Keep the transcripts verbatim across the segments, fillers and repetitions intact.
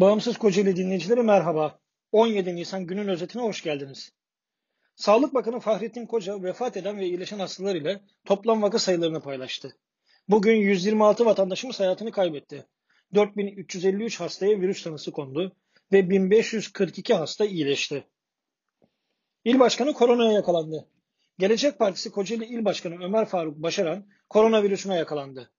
Bağımsız Kocaeli dinleyicileri merhaba. on yedi Nisan günün özetine hoş geldiniz. Sağlık Bakanı Fahrettin Koca vefat eden ve iyileşen hastalar ile toplam vaka sayılarını paylaştı. Bugün yüz yirmi altı vatandaşımız hayatını kaybetti. dört bin üç yüz elli üç hastaya virüs tanısı kondu ve bin beş yüz kırk iki hasta iyileşti. İl Başkanı koronaya yakalandı. Gelecek Partisi Kocaeli İl Başkanı Ömer Faruk Başaran koronavirüsüne yakalandı.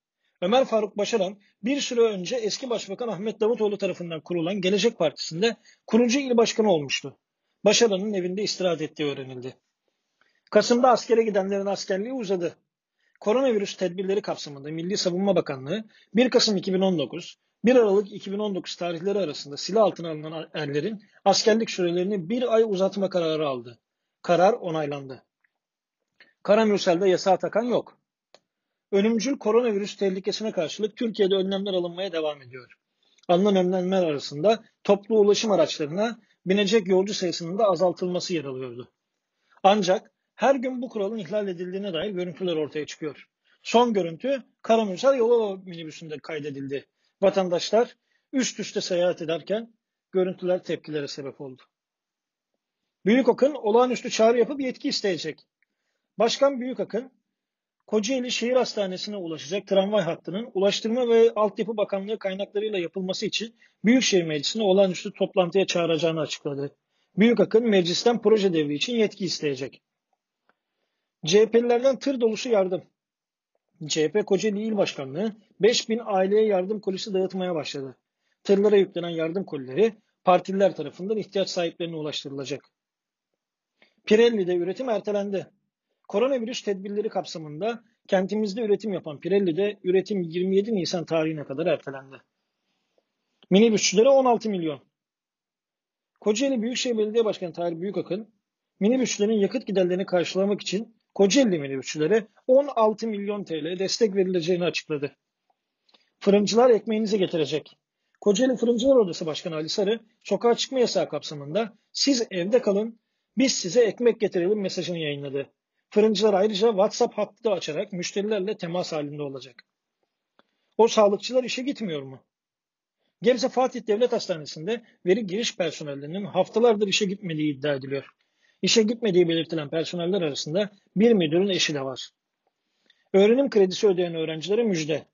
Ömer Faruk Başaran bir süre önce eski Başbakan Ahmet Davutoğlu tarafından kurulan Gelecek Partisi'nde kurucu il başkanı olmuştu. Başaran'ın evinde istirahat ettiği öğrenildi. Kasım'da askere gidenlerin askerliği uzadı. Koronavirüs tedbirleri kapsamında Milli Savunma Bakanlığı bir Kasım iki bin on dokuz, bir Aralık iki bin on dokuz tarihleri arasında silah altına alınan erlerin askerlik sürelerini bir ay uzatma kararı aldı. Karar onaylandı. Karamürsel'de yasağa takan yok. Ölümcül koronavirüs tehlikesine karşılık Türkiye'de önlemler alınmaya devam ediyor. Alınan önlemler arasında toplu ulaşım araçlarına binecek yolcu sayısının da azaltılması yer alıyordu. Ancak her gün bu kuralın ihlal edildiğine dair görüntüler ortaya çıkıyor. Son görüntü Karamürsel yolova minibüsünde kaydedildi. Vatandaşlar üst üste seyahat ederken görüntüler tepkilere sebep oldu. Büyükakın olağanüstü çağrı yapıp yetki isteyecek. Başkan Büyükakın, Kocaeli Şehir Hastanesi'ne ulaşacak tramvay hattının Ulaştırma ve Altyapı Bakanlığı kaynaklarıyla yapılması için Büyükşehir Meclisi'ne olağanüstü toplantıya çağıracağını açıkladı. Büyükakın meclisten proje devri için yetki isteyecek. C H P'lilerden tır dolusu yardım. C H P Kocaeli İl Başkanlığı beş bin aileye yardım kolisi dağıtmaya başladı. Tırlara yüklenen yardım kolileri partililer tarafından ihtiyaç sahiplerine ulaştırılacak. Pirelli'de üretim ertelendi. Koronavirüs tedbirleri kapsamında kentimizde üretim yapan Pirelli'de üretim yirmi yedi Nisan tarihine kadar ertelendi. Minibüsçülere on altı milyon. Kocaeli Büyükşehir Belediye Başkanı Tahir Büyükakın, minibüsçülerin yakıt giderlerini karşılamak için Kocaeli minibüsçülere on altı milyon T L destek verileceğini açıkladı. Fırıncılar ekmeğinizi getirecek. Kocaeli Fırıncılar Odası Başkanı Ali Sarı, sokağa çıkma yasağı kapsamında "Siz evde kalın, biz size ekmek getirelim" mesajını yayınladı. Fırıncılar ayrıca WhatsApp hattı da açarak müşterilerle temas halinde olacak. O sağlıkçılar işe gitmiyor mu? Gebze Fatih Devlet Hastanesi'nde veri giriş personellerinin haftalardır işe gitmediği iddia ediliyor. İşe gitmediği belirtilen personeller arasında bir müdürün eşi de var. Öğrenim kredisi ödeyen öğrencilere müjde.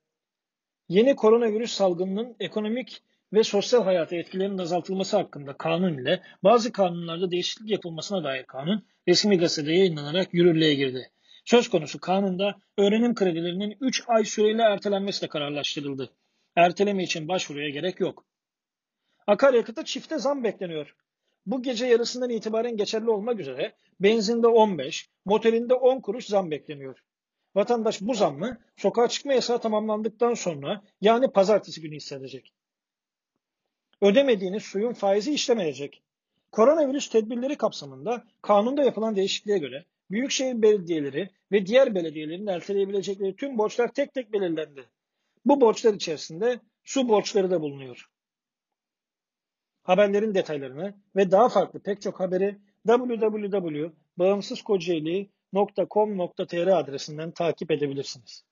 Yeni koronavirüs salgınının ekonomik ve sosyal hayata etkilerinin azaltılması hakkında kanun ile bazı kanunlarda değişiklik yapılmasına dair kanun resmi gazetede yayınlanarak yürürlüğe girdi. Söz konusu kanunda öğrenim kredilerinin üç ay süreyle ertelenmesi de kararlaştırıldı. Erteleme için başvuruya gerek yok. Akaryakıta çifte zam bekleniyor. Bu gece yarısından itibaren geçerli olmak üzere benzinde on beş, motelinde on kuruş zam bekleniyor. Vatandaş bu zammı sokağa çıkma yasağı tamamlandıktan sonra, yani pazartesi günü hissedecek. Ödemediğiniz suyun faizi işlemeyecek. Koronavirüs tedbirleri kapsamında kanunda yapılan değişikliğe göre büyükşehir belediyeleri ve diğer belediyelerin erteleyebilecekleri tüm borçlar tek tek belirlendi. Bu borçlar içerisinde su borçları da bulunuyor. Haberlerin detaylarını ve daha farklı pek çok haberi w w w nokta bağımsız kocaeli nokta com nokta t r adresinden takip edebilirsiniz.